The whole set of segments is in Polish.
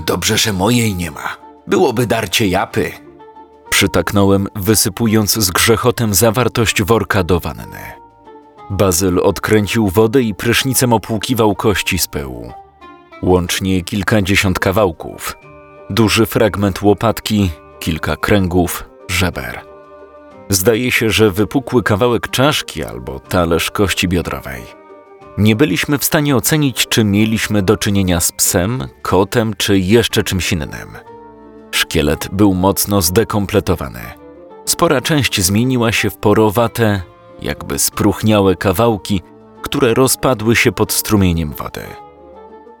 dobrze, że mojej nie ma. Byłoby darcie japy. Przytaknąłem, wysypując z grzechotem zawartość worka do wanny. Bazyl odkręcił wodę i prysznicem opłukiwał kości z pyłu. Łącznie kilkadziesiąt kawałków. Duży fragment łopatki, kilka kręgów, żeber. Zdaje się, że wypukły kawałek czaszki albo talerz kości biodrowej. Nie byliśmy w stanie ocenić, czy mieliśmy do czynienia z psem, kotem czy jeszcze czymś innym. Szkielet był mocno zdekompletowany. Spora część zmieniła się w porowate, jakby spróchniałe kawałki, które rozpadły się pod strumieniem wody.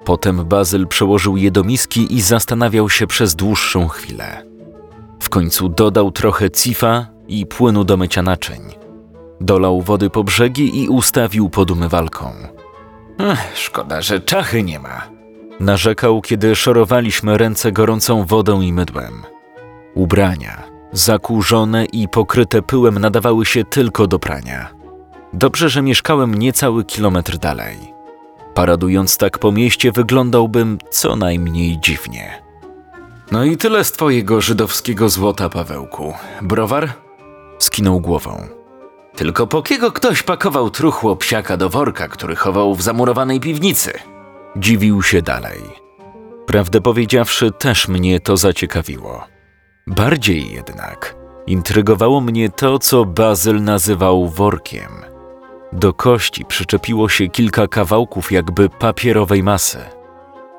Potem Bazyl przełożył je do miski i zastanawiał się przez dłuższą chwilę. W końcu dodał trochę cifa i płynu do mycia naczyń. Dolał wody po brzegi i ustawił pod umywalką. Szkoda, że czachy nie ma. Narzekał, kiedy szorowaliśmy ręce gorącą wodą i mydłem. Ubrania, zakurzone i pokryte pyłem, nadawały się tylko do prania. Dobrze, że mieszkałem niecały kilometr dalej. Paradując tak po mieście, wyglądałbym co najmniej dziwnie. No i tyle z twojego żydowskiego złota, Pawełku. Browar? Skinął głową. Tylko po kiego ktoś pakował truchło psiaka do worka, który chował w zamurowanej piwnicy? Dziwił się dalej. Prawdę powiedziawszy, też mnie to zaciekawiło. Bardziej jednak intrygowało mnie to, co Bazyl nazywał workiem. Do kości przyczepiło się kilka kawałków jakby papierowej masy.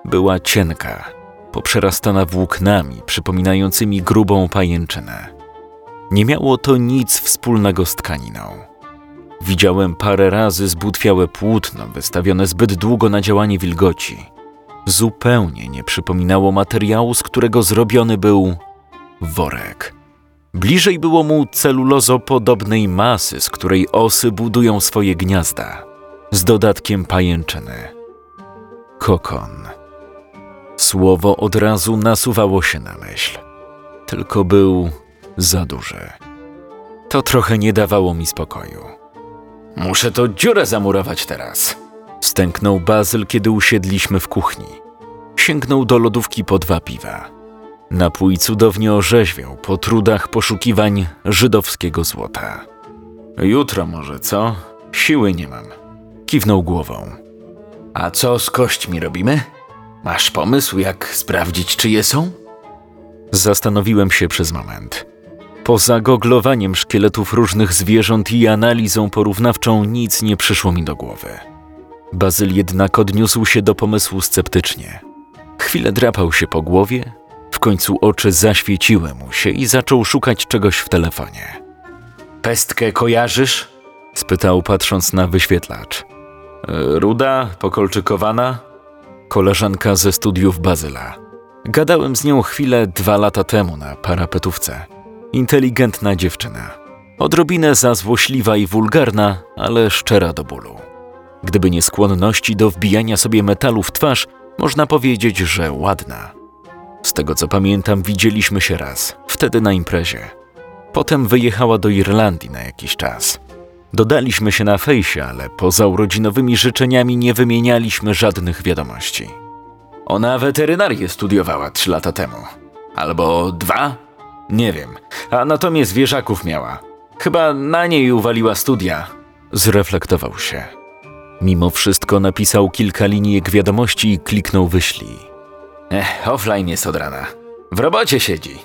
Była cienka, poprzerastana włóknami przypominającymi grubą pajęczynę. Nie miało to nic wspólnego z tkaniną. Widziałem parę razy zbutwiałe płótno wystawione zbyt długo na działanie wilgoci. Zupełnie nie przypominało materiału, z którego zrobiony był worek. Bliżej było mu celulozopodobnej masy, z której osy budują swoje gniazda, z dodatkiem pajęczyny. Kokon. Słowo od razu nasuwało się na myśl. Tylko był za duży. To trochę nie dawało mi spokoju. Muszę to dziurę zamurować teraz. Stęknął Bazyl, kiedy usiedliśmy w kuchni. Sięgnął do lodówki po 2 piwa. Napój cudownie orzeźwiał po trudach poszukiwań żydowskiego złota. Jutro może, co? Siły nie mam. Kiwnął głową. A co z kośćmi robimy? Masz pomysł, jak sprawdzić, czyje są? Zastanowiłem się przez moment. Poza goglowaniem szkieletów różnych zwierząt i analizą porównawczą nic nie przyszło mi do głowy. Bazyl jednak odniósł się do pomysłu sceptycznie. Chwilę drapał się po głowie, w końcu oczy zaświeciły mu się i zaczął szukać czegoś w telefonie. Pestkę kojarzysz? Spytał, patrząc na wyświetlacz. Ruda, pokolczykowana? Koleżanka ze studiów Bazyla. Gadałem z nią chwilę 2 lata temu na parapetówce. Inteligentna dziewczyna. Odrobinę za złośliwa i wulgarna, ale szczera do bólu. Gdyby nie skłonności do wbijania sobie metalu w twarz, można powiedzieć, że ładna. Z tego co pamiętam, widzieliśmy się raz, wtedy na imprezie. Potem wyjechała do Irlandii na jakiś czas. Dodaliśmy się na fejsie, ale poza urodzinowymi życzeniami nie wymienialiśmy żadnych wiadomości. Ona weterynarię studiowała 3 lata temu. Albo 2? Nie wiem. Anatomię zwierzaków miała. Chyba na niej uwaliła studia. Zreflektował się. Mimo wszystko napisał kilka linijek wiadomości i kliknął wyślij. Offline jest od rana. W robocie siedzi.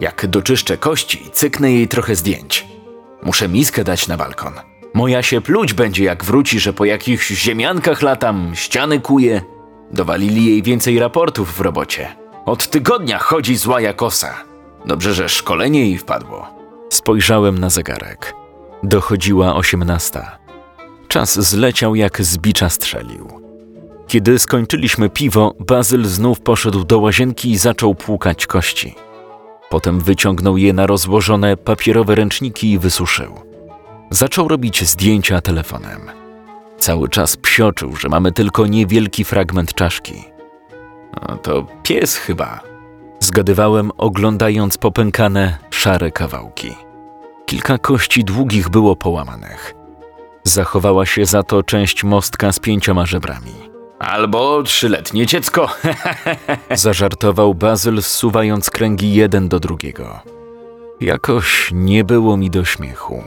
Jak doczyszczę kości, cyknę jej trochę zdjęć. Muszę miskę dać na balkon. Moja się pluć będzie, jak wróci, że po jakichś ziemiankach latam, ściany kuje. Dowalili jej więcej raportów w robocie. Od tygodnia chodzi zła jak osa. Dobrze, że szkolenie jej wpadło. Spojrzałem na zegarek. Dochodziła 18:00. Czas zleciał, jak z bicza strzelił. Kiedy skończyliśmy piwo, Bazyl znów poszedł do łazienki i zaczął płukać kości. Potem wyciągnął je na rozłożone papierowe ręczniki i wysuszył. Zaczął robić zdjęcia telefonem. Cały czas psioczył, że mamy tylko niewielki fragment czaszki. No to pies chyba. Zgadywałem, oglądając popękane, szare kawałki. Kilka kości długich było połamanych. Zachowała się za to część mostka z 5 żebrami. Albo 3-letnie dziecko. Zażartował Bazyl, zsuwając kręgi jeden do drugiego. Jakoś nie było mi do śmiechu.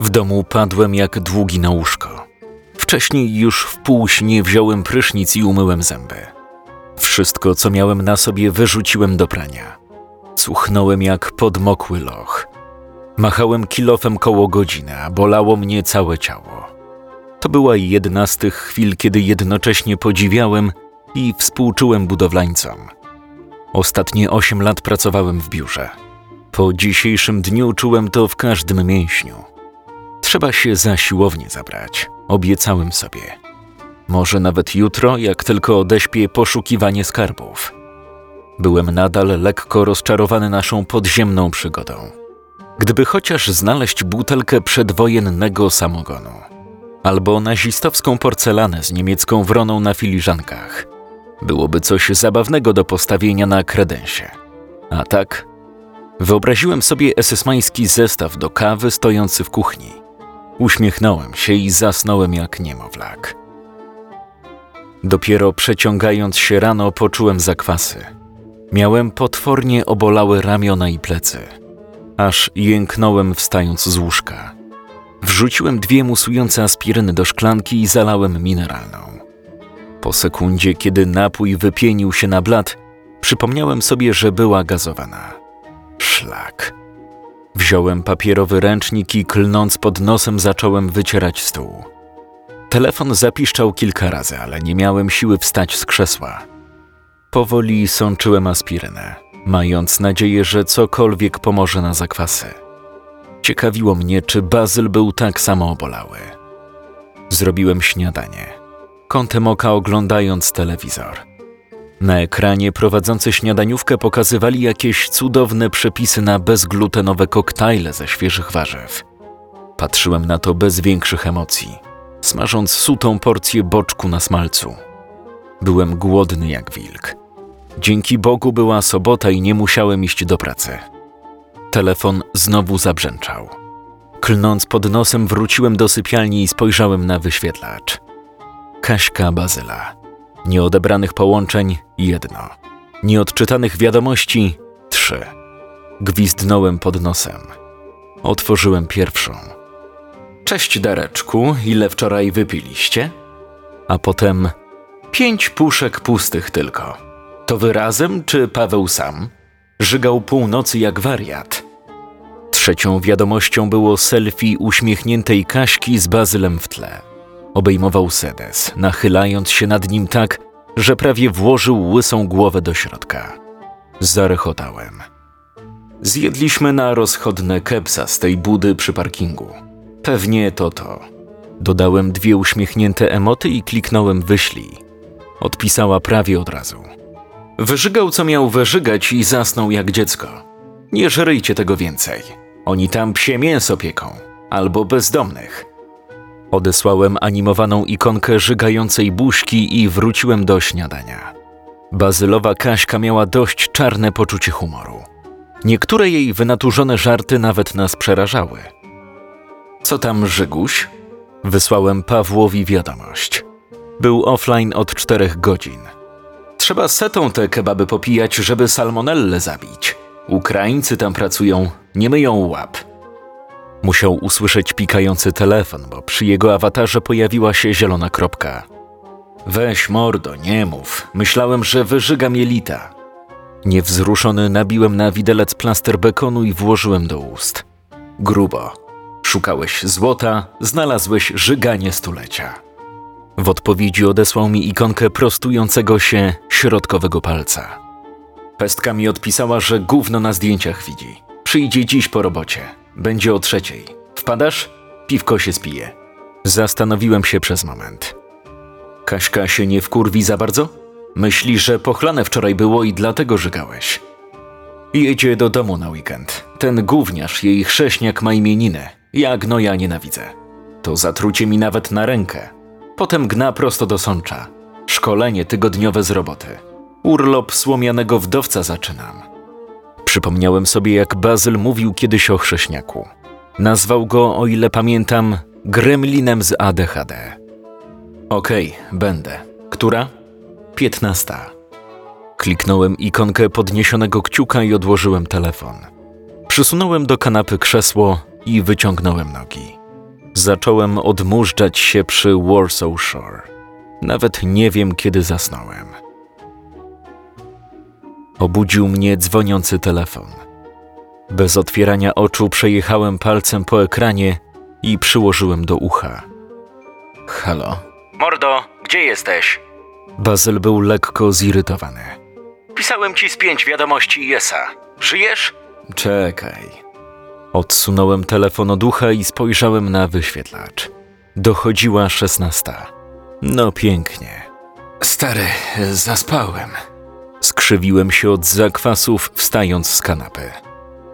W domu padłem jak długi na łóżko. Wcześniej już w półśnie wziąłem prysznic i umyłem zęby. Wszystko, co miałem na sobie, wyrzuciłem do prania. Cuchnąłem jak podmokły loch. Machałem kilofem koło godziny, a bolało mnie całe ciało. To była jedna z tych chwil, kiedy jednocześnie podziwiałem i współczułem budowlańcom. Ostatnie 8 lat pracowałem w biurze. Po dzisiejszym dniu czułem to w każdym mięśniu. Trzeba się za siłownię zabrać, obiecałem sobie. Może nawet jutro, jak tylko odeśpię poszukiwanie skarbów. Byłem nadal lekko rozczarowany naszą podziemną przygodą. Gdyby chociaż znaleźć butelkę przedwojennego samogonu. Albo nazistowską porcelanę z niemiecką wroną na filiżankach. Byłoby coś zabawnego do postawienia na kredensie. A tak? Wyobraziłem sobie esesmański zestaw do kawy stojący w kuchni. Uśmiechnąłem się i zasnąłem jak niemowlak. Dopiero przeciągając się rano poczułem zakwasy. Miałem potwornie obolałe ramiona i plecy. Aż jęknąłem wstając z łóżka. Wrzuciłem 2 musujące aspiryny do szklanki i zalałem mineralną. Po sekundzie, kiedy napój wypienił się na blat, przypomniałem sobie, że była gazowana. Szlak. Wziąłem papierowy ręcznik i klnąc pod nosem zacząłem wycierać stół. Telefon zapiszczał kilka razy, ale nie miałem siły wstać z krzesła. Powoli sączyłem aspirynę, mając nadzieję, że cokolwiek pomoże na zakwasy. Ciekawiło mnie, czy Bazyl był tak samo obolały. Zrobiłem śniadanie, kątem oka oglądając telewizor. Na ekranie prowadzący śniadaniówkę pokazywali jakieś cudowne przepisy na bezglutenowe koktajle ze świeżych warzyw. Patrzyłem na to bez większych emocji, smażąc sutą porcję boczku na smalcu. Byłem głodny jak wilk. Dzięki Bogu była sobota i nie musiałem iść do pracy. Telefon znowu zabrzęczał. Klnąc pod nosem wróciłem do sypialni i spojrzałem na wyświetlacz. Kaśka Bazyla. Nieodebranych połączeń 1. Nieodczytanych wiadomości 3. Gwizdnąłem pod nosem. Otworzyłem pierwszą. Cześć Dareczku, ile wczoraj wypiliście? A potem 5 puszek pustych tylko. To wy razem czy Paweł sam? Żygał północy jak wariat. 3. wiadomością było selfie uśmiechniętej Kaśki z Bazylem w tle. Obejmował sedes, nachylając się nad nim tak, że prawie włożył łysą głowę do środka. Zarechotałem. Zjedliśmy na rozchodne kebsa z tej budy przy parkingu. Pewnie to. Dodałem 2 uśmiechnięte emoty i kliknąłem wyślij. Odpisała prawie od razu. Wyżygał co miał wyżygać i zasnął jak dziecko. Nie żryjcie tego więcej. Oni tam psie mięso pieką. Albo bezdomnych. Odesłałem animowaną ikonkę żygającej buźki i wróciłem do śniadania. Bazylowa Kaśka miała dość czarne poczucie humoru. Niektóre jej wynaturzone żarty nawet nas przerażały. Co tam, Żyguś? Wysłałem Pawłowi wiadomość. Był offline od 4 godzin. Trzeba setą te kebaby popijać, żeby salmonellę zabić. Ukraińcy tam pracują, nie myją łap. Musiał usłyszeć pikający telefon, bo przy jego awatarze pojawiła się zielona kropka. Weź mordo, nie mów. Myślałem, że wyżygam jelita. Niewzruszony nabiłem na widelec plaster bekonu i włożyłem do ust. Grubo. Szukałeś złota, znalazłeś żyganie stulecia. W odpowiedzi odesłał mi ikonkę prostującego się środkowego palca. Pestka mi odpisała, że gówno na zdjęciach widzi. Przyjdzie dziś po robocie. Będzie o 3:00. Wpadasz? Piwko się spije. Zastanowiłem się przez moment. Kaśka się nie wkurwi za bardzo? Myśli, że pochlane wczoraj było i dlatego żygałeś. Jedzie do domu na weekend. Ten gówniarz, jej chrześniak ma imieninę. Ja gnoja nienawidzę. To zatrucie mi nawet na rękę. Potem gna prosto do Sącza. Szkolenie tygodniowe z roboty. Urlop słomianego wdowca zaczynam. Przypomniałem sobie, jak Bazyl mówił kiedyś o chrześniaku. Nazwał go, o ile pamiętam, gremlinem z ADHD. Okej, będę. Która? 15. Kliknąłem ikonkę podniesionego kciuka i odłożyłem telefon. Przysunąłem do kanapy krzesło i wyciągnąłem nogi. Zacząłem odmurzczać się przy Warsaw Shore. Nawet nie wiem, kiedy zasnąłem. Obudził mnie dzwoniący telefon. Bez otwierania oczu przejechałem palcem po ekranie i przyłożyłem do ucha. Halo? Mordo, gdzie jesteś? Bazyl był lekko zirytowany. Pisałem ci z 5 wiadomości IS-a. Żyjesz? Czekaj. Odsunąłem telefon od ucha i spojrzałem na wyświetlacz. Dochodziła 16. No pięknie. Stary, zaspałem. Skrzywiłem się od zakwasów, wstając z kanapy.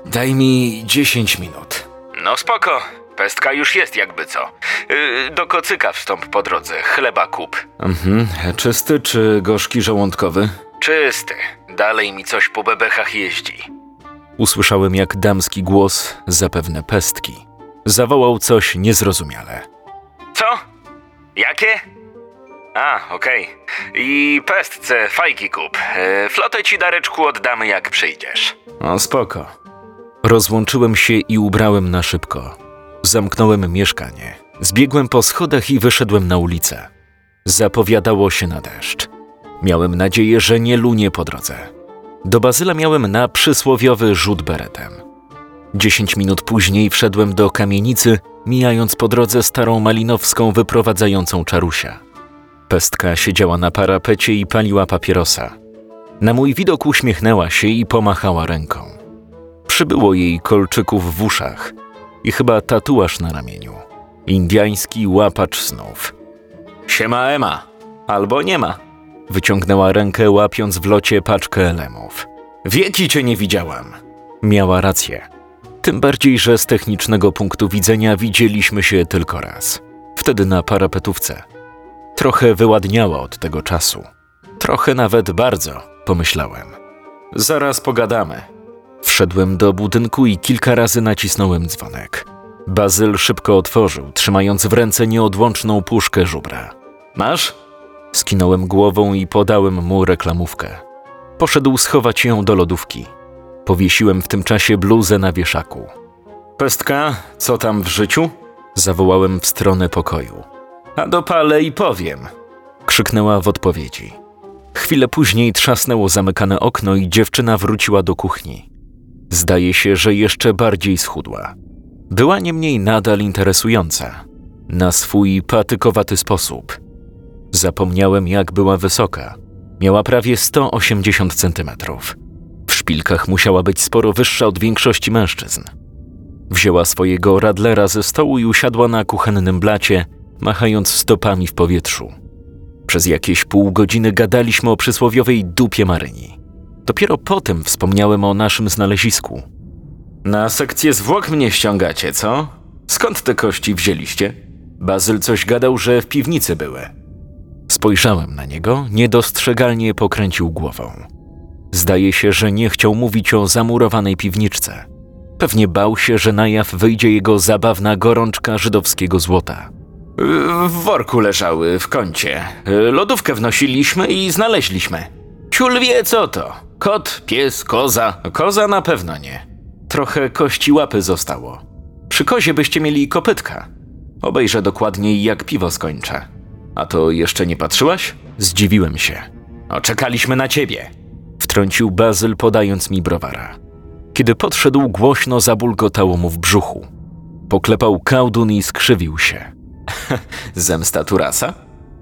Daj mi 10 minut. No spoko. Pestka już jest jakby co. Do kocyka wstąp po drodze, chleba kup. Czysty czy gorzki żołądkowy? Czysty. Dalej mi coś po bebechach jeździ. Usłyszałem jak damski głos, zapewne Pestki. Zawołał coś niezrozumiale. Co? Jakie? Okej. I Pestce fajki kup. Flotę ci, Dareczku, oddamy jak przyjdziesz. No spoko. Rozłączyłem się i ubrałem na szybko. Zamknąłem mieszkanie. Zbiegłem po schodach i wyszedłem na ulicę. Zapowiadało się na deszcz. Miałem nadzieję, że nie lunie po drodze. Do Bazyla miałem na przysłowiowy rzut beretem. 10 minut później wszedłem do kamienicy, mijając po drodze starą Malinowską wyprowadzającą czarusia. Pestka siedziała na parapecie i paliła papierosa. Na mój widok uśmiechnęła się i pomachała ręką. Przybyło jej kolczyków w uszach i chyba tatuaż na ramieniu. Indiański łapacz snów. Siema Ema, albo nie ma. Wyciągnęła rękę, łapiąc w locie paczkę lemów. Wieki cię nie widziałam. Miała rację. Tym bardziej, że z technicznego punktu widzenia widzieliśmy się tylko raz. Wtedy na parapetówce. Trochę wyładniała od tego czasu. Trochę nawet bardzo, pomyślałem. Zaraz pogadamy. Wszedłem do budynku i kilka razy nacisnąłem dzwonek. Bazyl szybko otworzył, trzymając w ręce nieodłączną puszkę żubra. Masz? Skinąłem głową i podałem mu reklamówkę. Poszedł schować ją do lodówki. Powiesiłem w tym czasie bluzę na wieszaku. Pestka, co tam w życiu? Zawołałem w stronę pokoju. A dopalę i powiem! Krzyknęła w odpowiedzi. Chwilę później trzasnęło zamykane okno i dziewczyna wróciła do kuchni. Zdaje się, że jeszcze bardziej schudła. Była niemniej nadal interesująca. Na swój patykowaty sposób. Zapomniałem, jak była wysoka. Miała prawie 180 cm. W szpilkach musiała być sporo wyższa od większości mężczyzn. Wzięła swojego radlera ze stołu i usiadła na kuchennym blacie, machając stopami w powietrzu. Przez jakieś pół godziny gadaliśmy o przysłowiowej dupie Maryni. Dopiero potem wspomniałem o naszym znalezisku. Na sekcję zwłok mnie ściągacie, co? Skąd te kości wzięliście? Bazyl coś gadał, że w piwnicy były. Spojrzałem na niego, niedostrzegalnie pokręcił głową. Zdaje się, że nie chciał mówić o zamurowanej piwniczce. Pewnie bał się, że na jaw wyjdzie jego zabawna gorączka żydowskiego złota. W worku leżały, w kącie. Lodówkę wnosiliśmy i znaleźliśmy. Ciul wie co to. Kot, pies, koza. Koza na pewno nie. Trochę kości łapy zostało. Przy kozie byście mieli kopytka. Obejrzę dokładniej, jak piwo skończę. A to jeszcze nie patrzyłaś? Zdziwiłem się. Czekaliśmy na ciebie. Wtrącił Bazyl, podając mi browara. Kiedy podszedł, głośno zabulgotało mu w brzuchu. Poklepał kałdun i skrzywił się. Zemsta Turasa?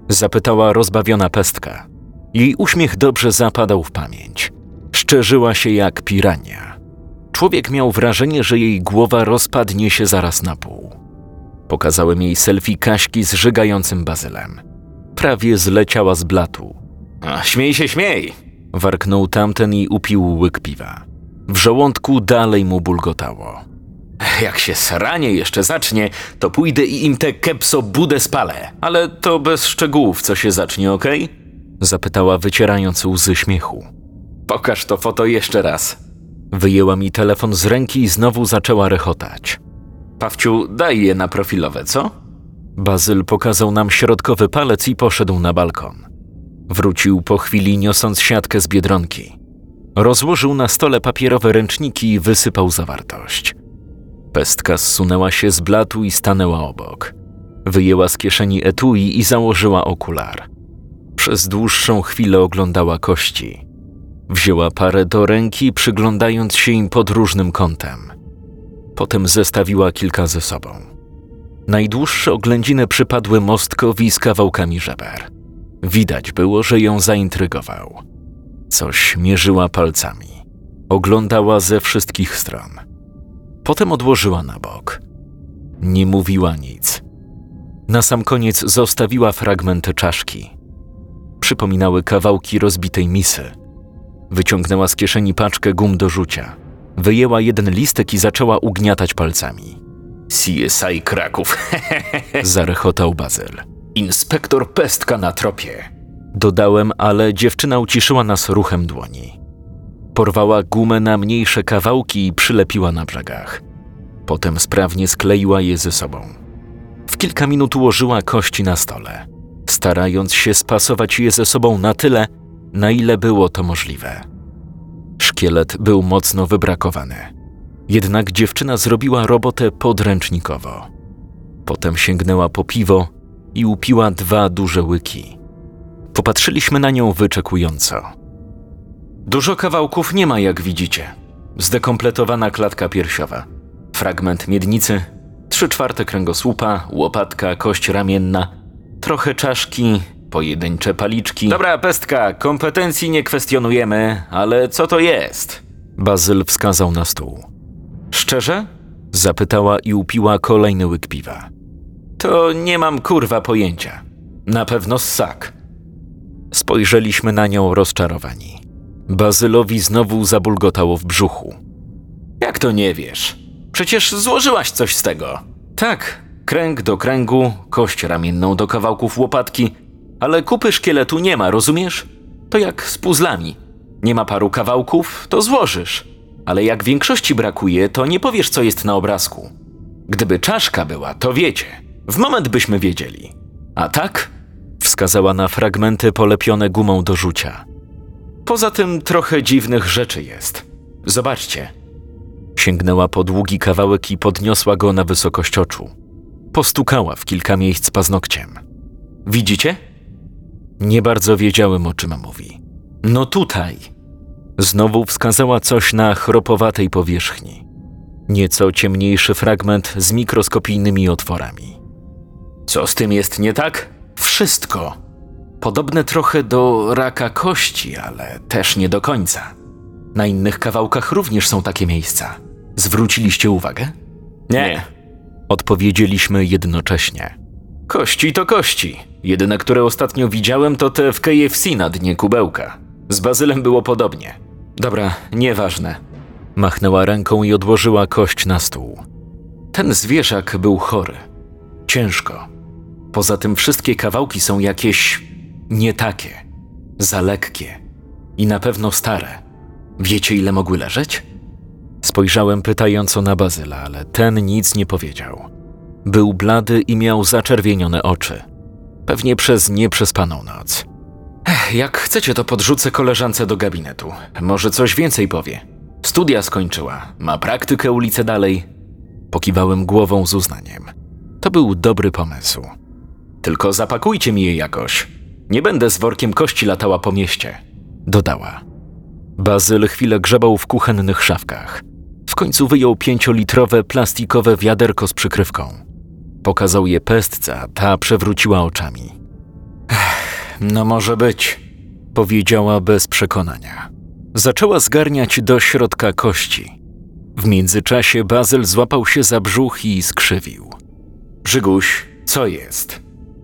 Zapytała rozbawiona Pestka. Jej uśmiech dobrze zapadał w pamięć. Szczerzyła się jak pirania. Człowiek miał wrażenie, że jej głowa rozpadnie się zaraz na pół. Pokazałem jej selfie Kaśki z żygającym Bazylem. Prawie zleciała z blatu. Śmiej się, śmiej! Warknął tamten i upił łyk piwa. W żołądku dalej mu bulgotało. Jak się sranie jeszcze zacznie, to pójdę i im tę kepso budę spalę. Ale to bez szczegółów, co się zacznie, okej? Zapytała, wycierając łzy śmiechu. Pokaż to foto jeszcze raz. Wyjęła mi telefon z ręki i znowu zaczęła rechotać. Pawciu, daj je na profilowe, co? Bazyl pokazał nam środkowy palec i poszedł na balkon. Wrócił po chwili, niosąc siatkę z Biedronki. Rozłożył na stole papierowe ręczniki i wysypał zawartość. Pestka zsunęła się z blatu i stanęła obok. Wyjęła z kieszeni etui i założyła okular. Przez dłuższą chwilę oglądała kości. Wzięła parę do ręki, przyglądając się im pod różnym kątem. Potem zestawiła kilka ze sobą. Najdłuższe oględziny przypadły mostkowi z kawałkami żeber. Widać było, że ją zaintrygował. Coś mierzyła palcami. Oglądała ze wszystkich stron. Potem odłożyła na bok. Nie mówiła nic. Na sam koniec zostawiła fragmenty czaszki. Przypominały kawałki rozbitej misy. Wyciągnęła z kieszeni paczkę gum do rzucia. Wyjęła jeden listek i zaczęła ugniatać palcami. CSI Kraków, zarechotał Bazyl. Inspektor Pestka na tropie. Dodałem, ale dziewczyna uciszyła nas ruchem dłoni. Porwała gumę na mniejsze kawałki i przylepiła na brzegach. Potem sprawnie skleiła je ze sobą. W kilka minut ułożyła kości na stole, starając się spasować je ze sobą na tyle, na ile było to możliwe. Szkielet był mocno wybrakowany. Jednak dziewczyna zrobiła robotę podręcznikowo. Potem sięgnęła po piwo i upiła 2 duże łyki. Popatrzyliśmy na nią wyczekująco. Dużo kawałków nie ma, jak widzicie. Zdekompletowana klatka piersiowa, fragment miednicy, 3/4 kręgosłupa, łopatka, kość ramienna, trochę czaszki, pojedyncze paliczki. Dobra, Pestka, kompetencji nie kwestionujemy, ale co to jest? Bazyl wskazał na stół. Szczerze? Zapytała i upiła kolejny łyk piwa. To nie mam kurwa pojęcia. Na pewno ssak. Spojrzeliśmy na nią rozczarowani. Bazylowi znowu zabulgotało w brzuchu. Jak to nie wiesz? Przecież złożyłaś coś z tego. Tak, kręg do kręgu, kość ramienną do kawałków łopatki, ale kupy szkieletu nie ma, rozumiesz? To jak z puzzlami. Nie ma paru kawałków, to złożysz. Ale jak większości brakuje, to nie powiesz, co jest na obrazku. Gdyby czaszka była, to wiecie. W moment byśmy wiedzieli. A tak? Wskazała na fragmenty polepione gumą do rzucia. Poza tym trochę dziwnych rzeczy jest. Zobaczcie. Sięgnęła po długi kawałek i podniosła go na wysokość oczu. Postukała w kilka miejsc paznokciem. Widzicie? Nie bardzo wiedziałem, o czym mówi. No tutaj. Znowu wskazała coś na chropowatej powierzchni. Nieco ciemniejszy fragment z mikroskopijnymi otworami. Co z tym jest nie tak? Wszystko. Podobne trochę do raka kości, ale też nie do końca. Na innych kawałkach również są takie miejsca. Zwróciliście uwagę? Nie. Odpowiedzieliśmy jednocześnie. Kości to kości. Jedyne, które ostatnio widziałem, to te w KFC na dnie kubełka. Z Bazylem było podobnie. Dobra, nieważne. Machnęła ręką i odłożyła kość na stół. Ten zwierzak był chory. Ciężko. Poza tym wszystkie kawałki są jakieś nie takie. Za lekkie. I na pewno stare. Wiecie, ile mogły leżeć? Spojrzałem pytająco na Bazyla, ale ten nic nie powiedział. Był blady i miał zaczerwienione oczy. Pewnie przez nieprzespaną noc. Jak chcecie, to podrzucę koleżance do gabinetu. Może coś więcej powie. Studia skończyła. Ma praktykę ulicę dalej. Pokiwałem głową z uznaniem. To był dobry pomysł. Tylko zapakujcie mi je jakoś. Nie będę z workiem kości latała po mieście. Dodała. Bazyl chwilę grzebał w kuchennych szafkach. W końcu wyjął 5-litrowe plastikowe wiaderko z przykrywką. Pokazał je Pestce, a ta przewróciła oczami. No może być, powiedziała bez przekonania. Zaczęła zgarniać do środka kości. W międzyczasie Bazyl złapał się za brzuch i skrzywił. Brzyguś, co jest?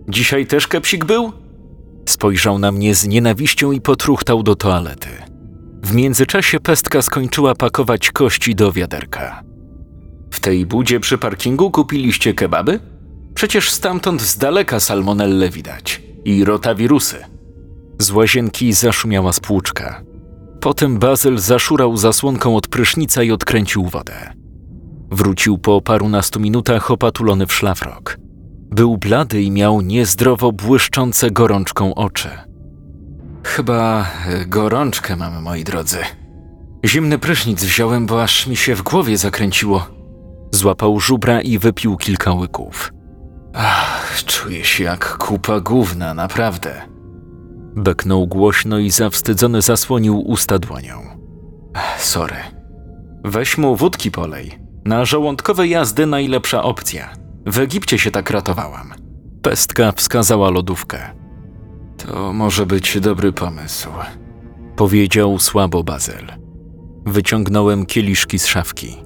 Dzisiaj też kepsik był? Spojrzał na mnie z nienawiścią i potruchtał do toalety. W międzyczasie Pestka skończyła pakować kości do wiaderka. W tej budzie przy parkingu kupiliście kebaby? Przecież stamtąd z daleka salmonellę widać. I rotawirusy. Z łazienki zaszumiała spłuczka. Potem Bazyl zaszurał zasłonką od prysznica i odkręcił wodę. Wrócił po parunastu minutach opatulony w szlafrok. Był blady i miał niezdrowo błyszczące gorączką oczy. Chyba gorączkę mam, moi drodzy. Zimny prysznic wziąłem, bo aż mi się w głowie zakręciło. Złapał żubra i wypił kilka łyków. Ach, czuję się jak kupa gówna, naprawdę. Beknął głośno i zawstydzony zasłonił usta dłonią. Sorry. Weź mu wódki polej. Na żołądkowe jazdy najlepsza opcja. W Egipcie się tak ratowałam. Pestka wskazała lodówkę. To może być dobry pomysł, powiedział słabo Bazyl. Wyciągnąłem kieliszki z szafki.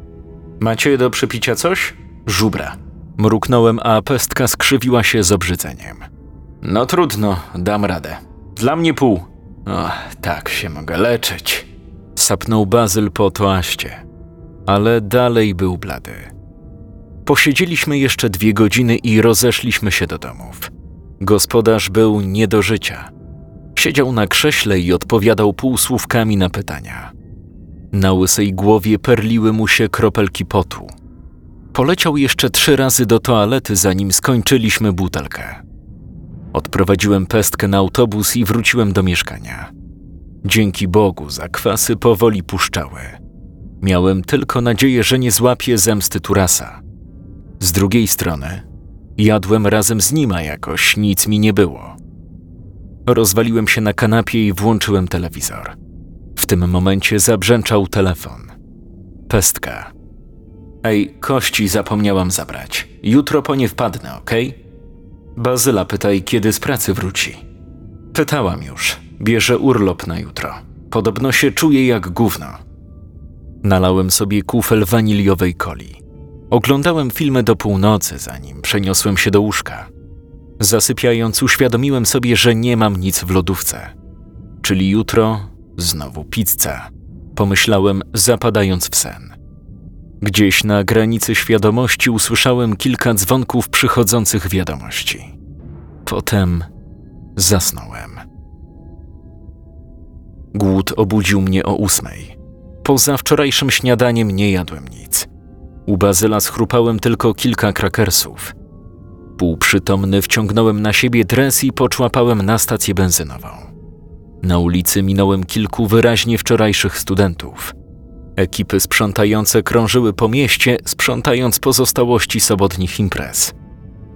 Macie do przepicia coś? Żubra. Mruknąłem, a pestka skrzywiła się z obrzydzeniem. No trudno, dam radę. Dla mnie pół. O, tak się mogę leczyć. Sapnął Bazyl po toaście, ale dalej był blady. Posiedzieliśmy jeszcze 2 godziny i rozeszliśmy się do domów. Gospodarz był nie do życia. Siedział na krześle i odpowiadał półsłówkami na pytania. Na łysej głowie perliły mu się kropelki potu. Poleciał jeszcze 3 razy do toalety, zanim skończyliśmy butelkę. Odprowadziłem pestkę na autobus i wróciłem do mieszkania. Dzięki Bogu zakwasy powoli puszczały. Miałem tylko nadzieję, że nie złapię zemsty Turasa. Z drugiej strony jadłem razem z nim, a jakoś nic mi nie było. Rozwaliłem się na kanapie i włączyłem telewizor. W tym momencie zabrzęczał telefon. Pestka. Ej, kości zapomniałam zabrać. Jutro po nie wpadnę, okej? Bazyla pytaj, kiedy z pracy wróci. Pytałam już. Bierze urlop na jutro. Podobno się czuje jak gówno. Nalałem sobie kufel waniliowej coli. Oglądałem filmy do północy, zanim przeniosłem się do łóżka. Zasypiając uświadomiłem sobie, że nie mam nic w lodówce. Czyli jutro znowu pizza. Pomyślałem, zapadając w sen. Gdzieś na granicy świadomości usłyszałem kilka dzwonków przychodzących wiadomości. Potem zasnąłem. Głód obudził mnie o 8:00. Poza wczorajszym śniadaniem nie jadłem nic. U Bazyla schrupałem tylko kilka krakersów. Półprzytomny wciągnąłem na siebie dres i poczłapałem na stację benzynową. Na ulicy minąłem kilku wyraźnie wczorajszych studentów. Ekipy sprzątające krążyły po mieście, sprzątając pozostałości sobotnich imprez.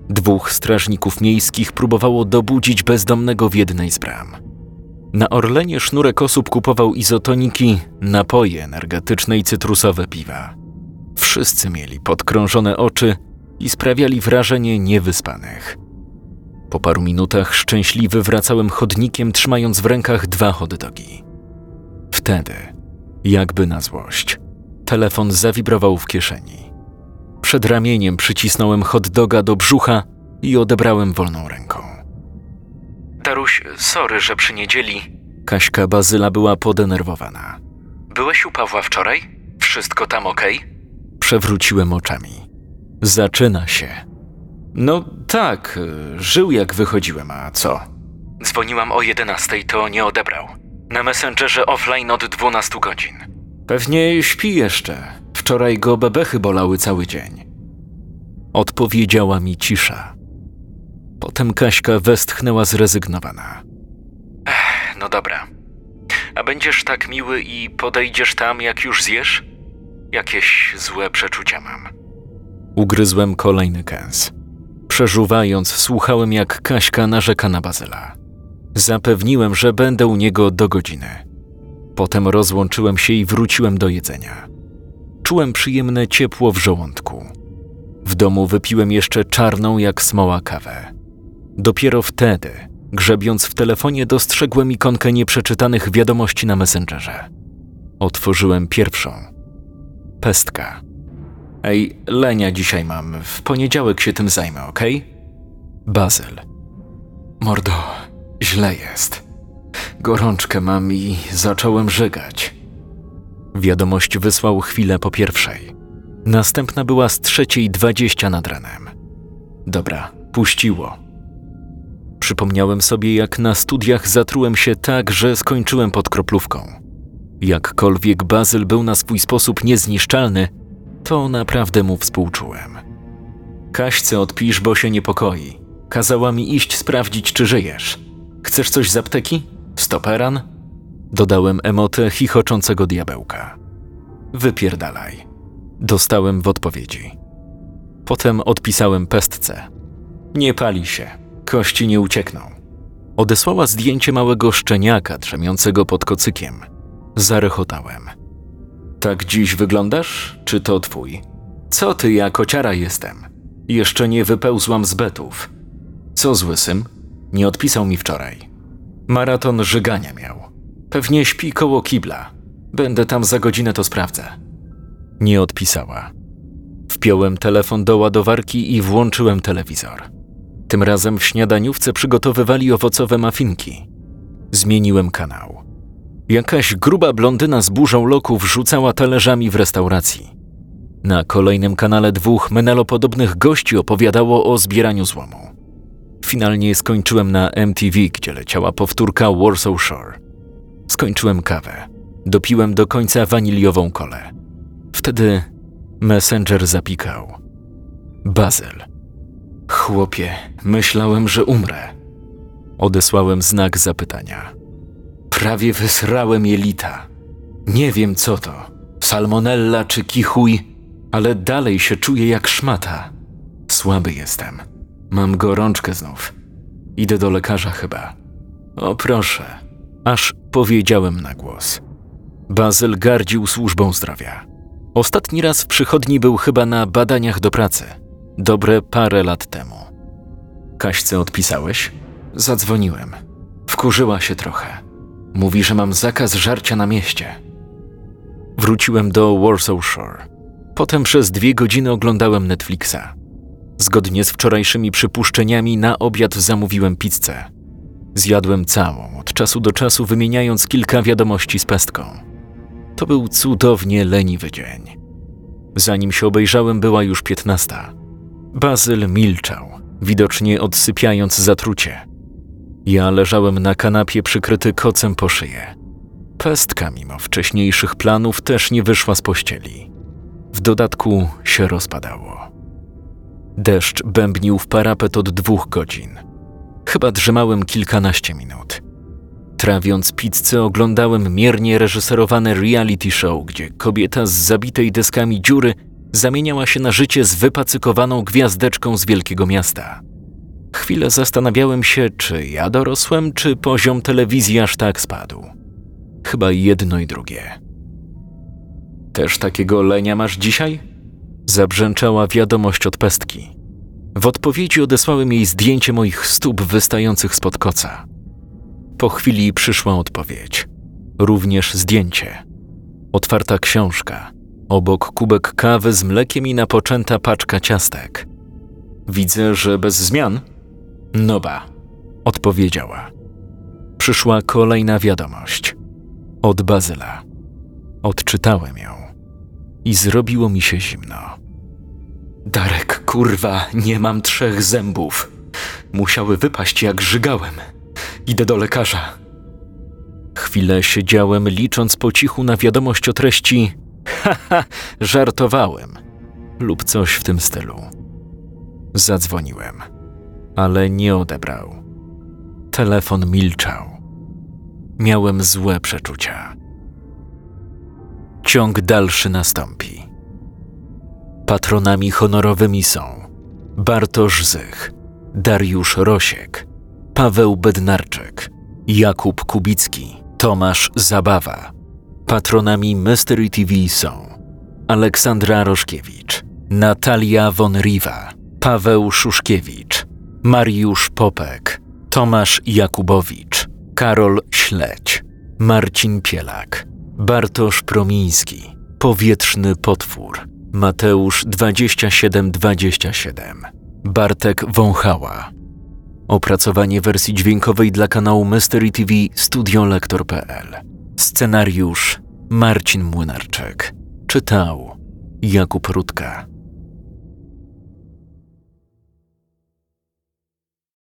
2 strażników miejskich próbowało dobudzić bezdomnego w jednej z bram. Na Orlenie sznurek osób kupował izotoniki, napoje energetyczne i cytrusowe piwa. Wszyscy mieli podkrążone oczy i sprawiali wrażenie niewyspanych. Po paru minutach szczęśliwy wracałem chodnikiem, trzymając w rękach 2 hot dogi. Wtedy, jakby na złość, telefon zawibrował w kieszeni. Przed ramieniem przycisnąłem hot doga do brzucha i odebrałem wolną ręką. Daruś, sorry, że przy niedzieli. Kaśka Bazyla była podenerwowana. Byłeś u Pawła wczoraj? Wszystko tam okej? Przewróciłem oczami. Zaczyna się. No tak, żył jak wychodziłem, a co? Dzwoniłam o 11:00, to nie odebrał. Na Messengerze offline od 12 godzin. Pewnie śpi jeszcze. Wczoraj go bebechy bolały cały dzień. Odpowiedziała mi cisza. Potem Kaśka westchnęła zrezygnowana. No dobra. A będziesz tak miły i podejdziesz tam, jak już zjesz? Jakieś złe przeczucia mam. Ugryzłem kolejny kęs. Przeżuwając, słuchałem, jak Kaśka narzeka na Bazyla. Zapewniłem, że będę u niego do godziny. Potem rozłączyłem się i wróciłem do jedzenia. Czułem przyjemne ciepło w żołądku. W domu wypiłem jeszcze czarną jak smoła kawę. Dopiero wtedy, grzebiąc w telefonie, dostrzegłem ikonkę nieprzeczytanych wiadomości na Messengerze. Otworzyłem pierwszą. Pestka. Ej, lenia dzisiaj mam. W poniedziałek się tym zajmę, okej? Bazyl. Mordo, źle jest. Gorączkę mam i zacząłem żygać. Wiadomość wysłał chwilę po 1:00. Następna była z 3:20 nad ranem. Dobra, puściło. Przypomniałem sobie, jak na studiach zatrułem się tak, że skończyłem pod kroplówką. Jakkolwiek Bazyl był na swój sposób niezniszczalny, to naprawdę mu współczułem. Kaśce odpisz, bo się niepokoi. Kazała mi iść sprawdzić, czy żyjesz. Chcesz coś z apteki? Stoperan? Dodałem emotę chichoczącego diabełka. Wypierdalaj. Dostałem w odpowiedzi. Potem odpisałem pestce. Nie pali się. Kości nie uciekną. Odesłała zdjęcie małego szczeniaka drzemiącego pod kocykiem. Zarechotałem. Tak dziś wyglądasz? Czy to twój? Co ty, ja kociara jestem. Jeszcze nie wypełzłam z betów. Co z łysym? Nie odpisał mi wczoraj. Maraton żygania miał. Pewnie śpi koło kibla. Będę tam za godzinę, to sprawdzę. Nie odpisała. Wpiąłem telefon do ładowarki i włączyłem telewizor. Tym razem w śniadaniówce przygotowywali owocowe muffinki. Zmieniłem kanał. Jakaś gruba blondyna z burzą loków rzucała talerzami w restauracji. Na kolejnym kanale dwóch menelopodobnych gości opowiadało o zbieraniu złomu. Finalnie skończyłem na MTV, gdzie leciała powtórka Warsaw Shore. Skończyłem kawę. Dopiłem do końca waniliową kolę. Wtedy Messenger zapikał. Bazyl. Chłopie, myślałem, że umrę. Odesłałem znak zapytania. Prawie wysrałem jelita. Nie wiem co to, salmonella czy kichuj, ale dalej się czuję jak szmata. Słaby jestem. Mam gorączkę znów. Idę do lekarza chyba. O proszę, aż powiedziałem na głos. Bazyl gardził służbą zdrowia. Ostatni raz w przychodni był chyba na badaniach do pracy. Dobre parę lat temu. Kaśce odpisałeś? Zadzwoniłem. Wkurzyła się trochę. Mówi, że mam zakaz żarcia na mieście. Wróciłem do Warsaw Shore. Potem przez 2 godziny oglądałem Netflixa. Zgodnie z wczorajszymi przypuszczeniami na obiad zamówiłem pizzę. Zjadłem całą, od czasu do czasu wymieniając kilka wiadomości z pestką. To był cudownie leniwy dzień. Zanim się obejrzałem, była już 15:00. Bazyl milczał, widocznie odsypiając zatrucie. Ja leżałem na kanapie przykryty kocem po szyję. Pestka, mimo wcześniejszych planów, też nie wyszła z pościeli. W dodatku się rozpadało. Deszcz bębnił w parapet od 2 godzin. Chyba drzemałem kilkanaście minut. Trawiąc pizzę, oglądałem miernie reżyserowane reality show, gdzie kobieta z zabitej deskami dziury zamieniała się na życie z wypacykowaną gwiazdeczką z wielkiego miasta. Chwilę zastanawiałem się, czy ja dorosłem, czy poziom telewizji aż tak spadł. Chyba jedno i drugie. Też takiego lenia masz dzisiaj? Zabrzęczała wiadomość od pestki. W odpowiedzi odesłałem jej zdjęcie moich stóp wystających spod koca. Po chwili przyszła odpowiedź. Również zdjęcie. Otwarta książka. Obok kubek kawy z mlekiem i napoczęta paczka ciastek. Widzę, że bez zmian? No ba, odpowiedziała. Przyszła kolejna wiadomość. Od Bazyla. Odczytałem ją. I zrobiło mi się zimno. Darek, kurwa, nie mam 3 zębów. Musiały wypaść, jak żygałem. Idę do lekarza. Chwilę siedziałem, licząc po cichu na wiadomość o treści haha, żartowałem lub coś w tym stylu. Zadzwoniłem, ale nie odebrał. Telefon milczał. Miałem złe przeczucia. Ciąg dalszy nastąpi. Patronami honorowymi są Bartosz Zych, Dariusz Rosiek, Paweł Bednarczyk, Jakub Kubicki, Tomasz Zabawa. Patronami Mystery TV są Aleksandra Roszkiewicz, Natalia von Riva, Paweł Szuszkiewicz, Mariusz Popek, Tomasz Jakubowicz, Karol Śleć, Marcin Pielak, Bartosz Promiński, Powietrzny Potwór, Mateusz 2727, Bartek Wąchała. Opracowanie wersji dźwiękowej dla kanału Mystery TV studiolektor.pl. Scenariusz Marcin Młynarczyk. Czytał Jakub Rutka.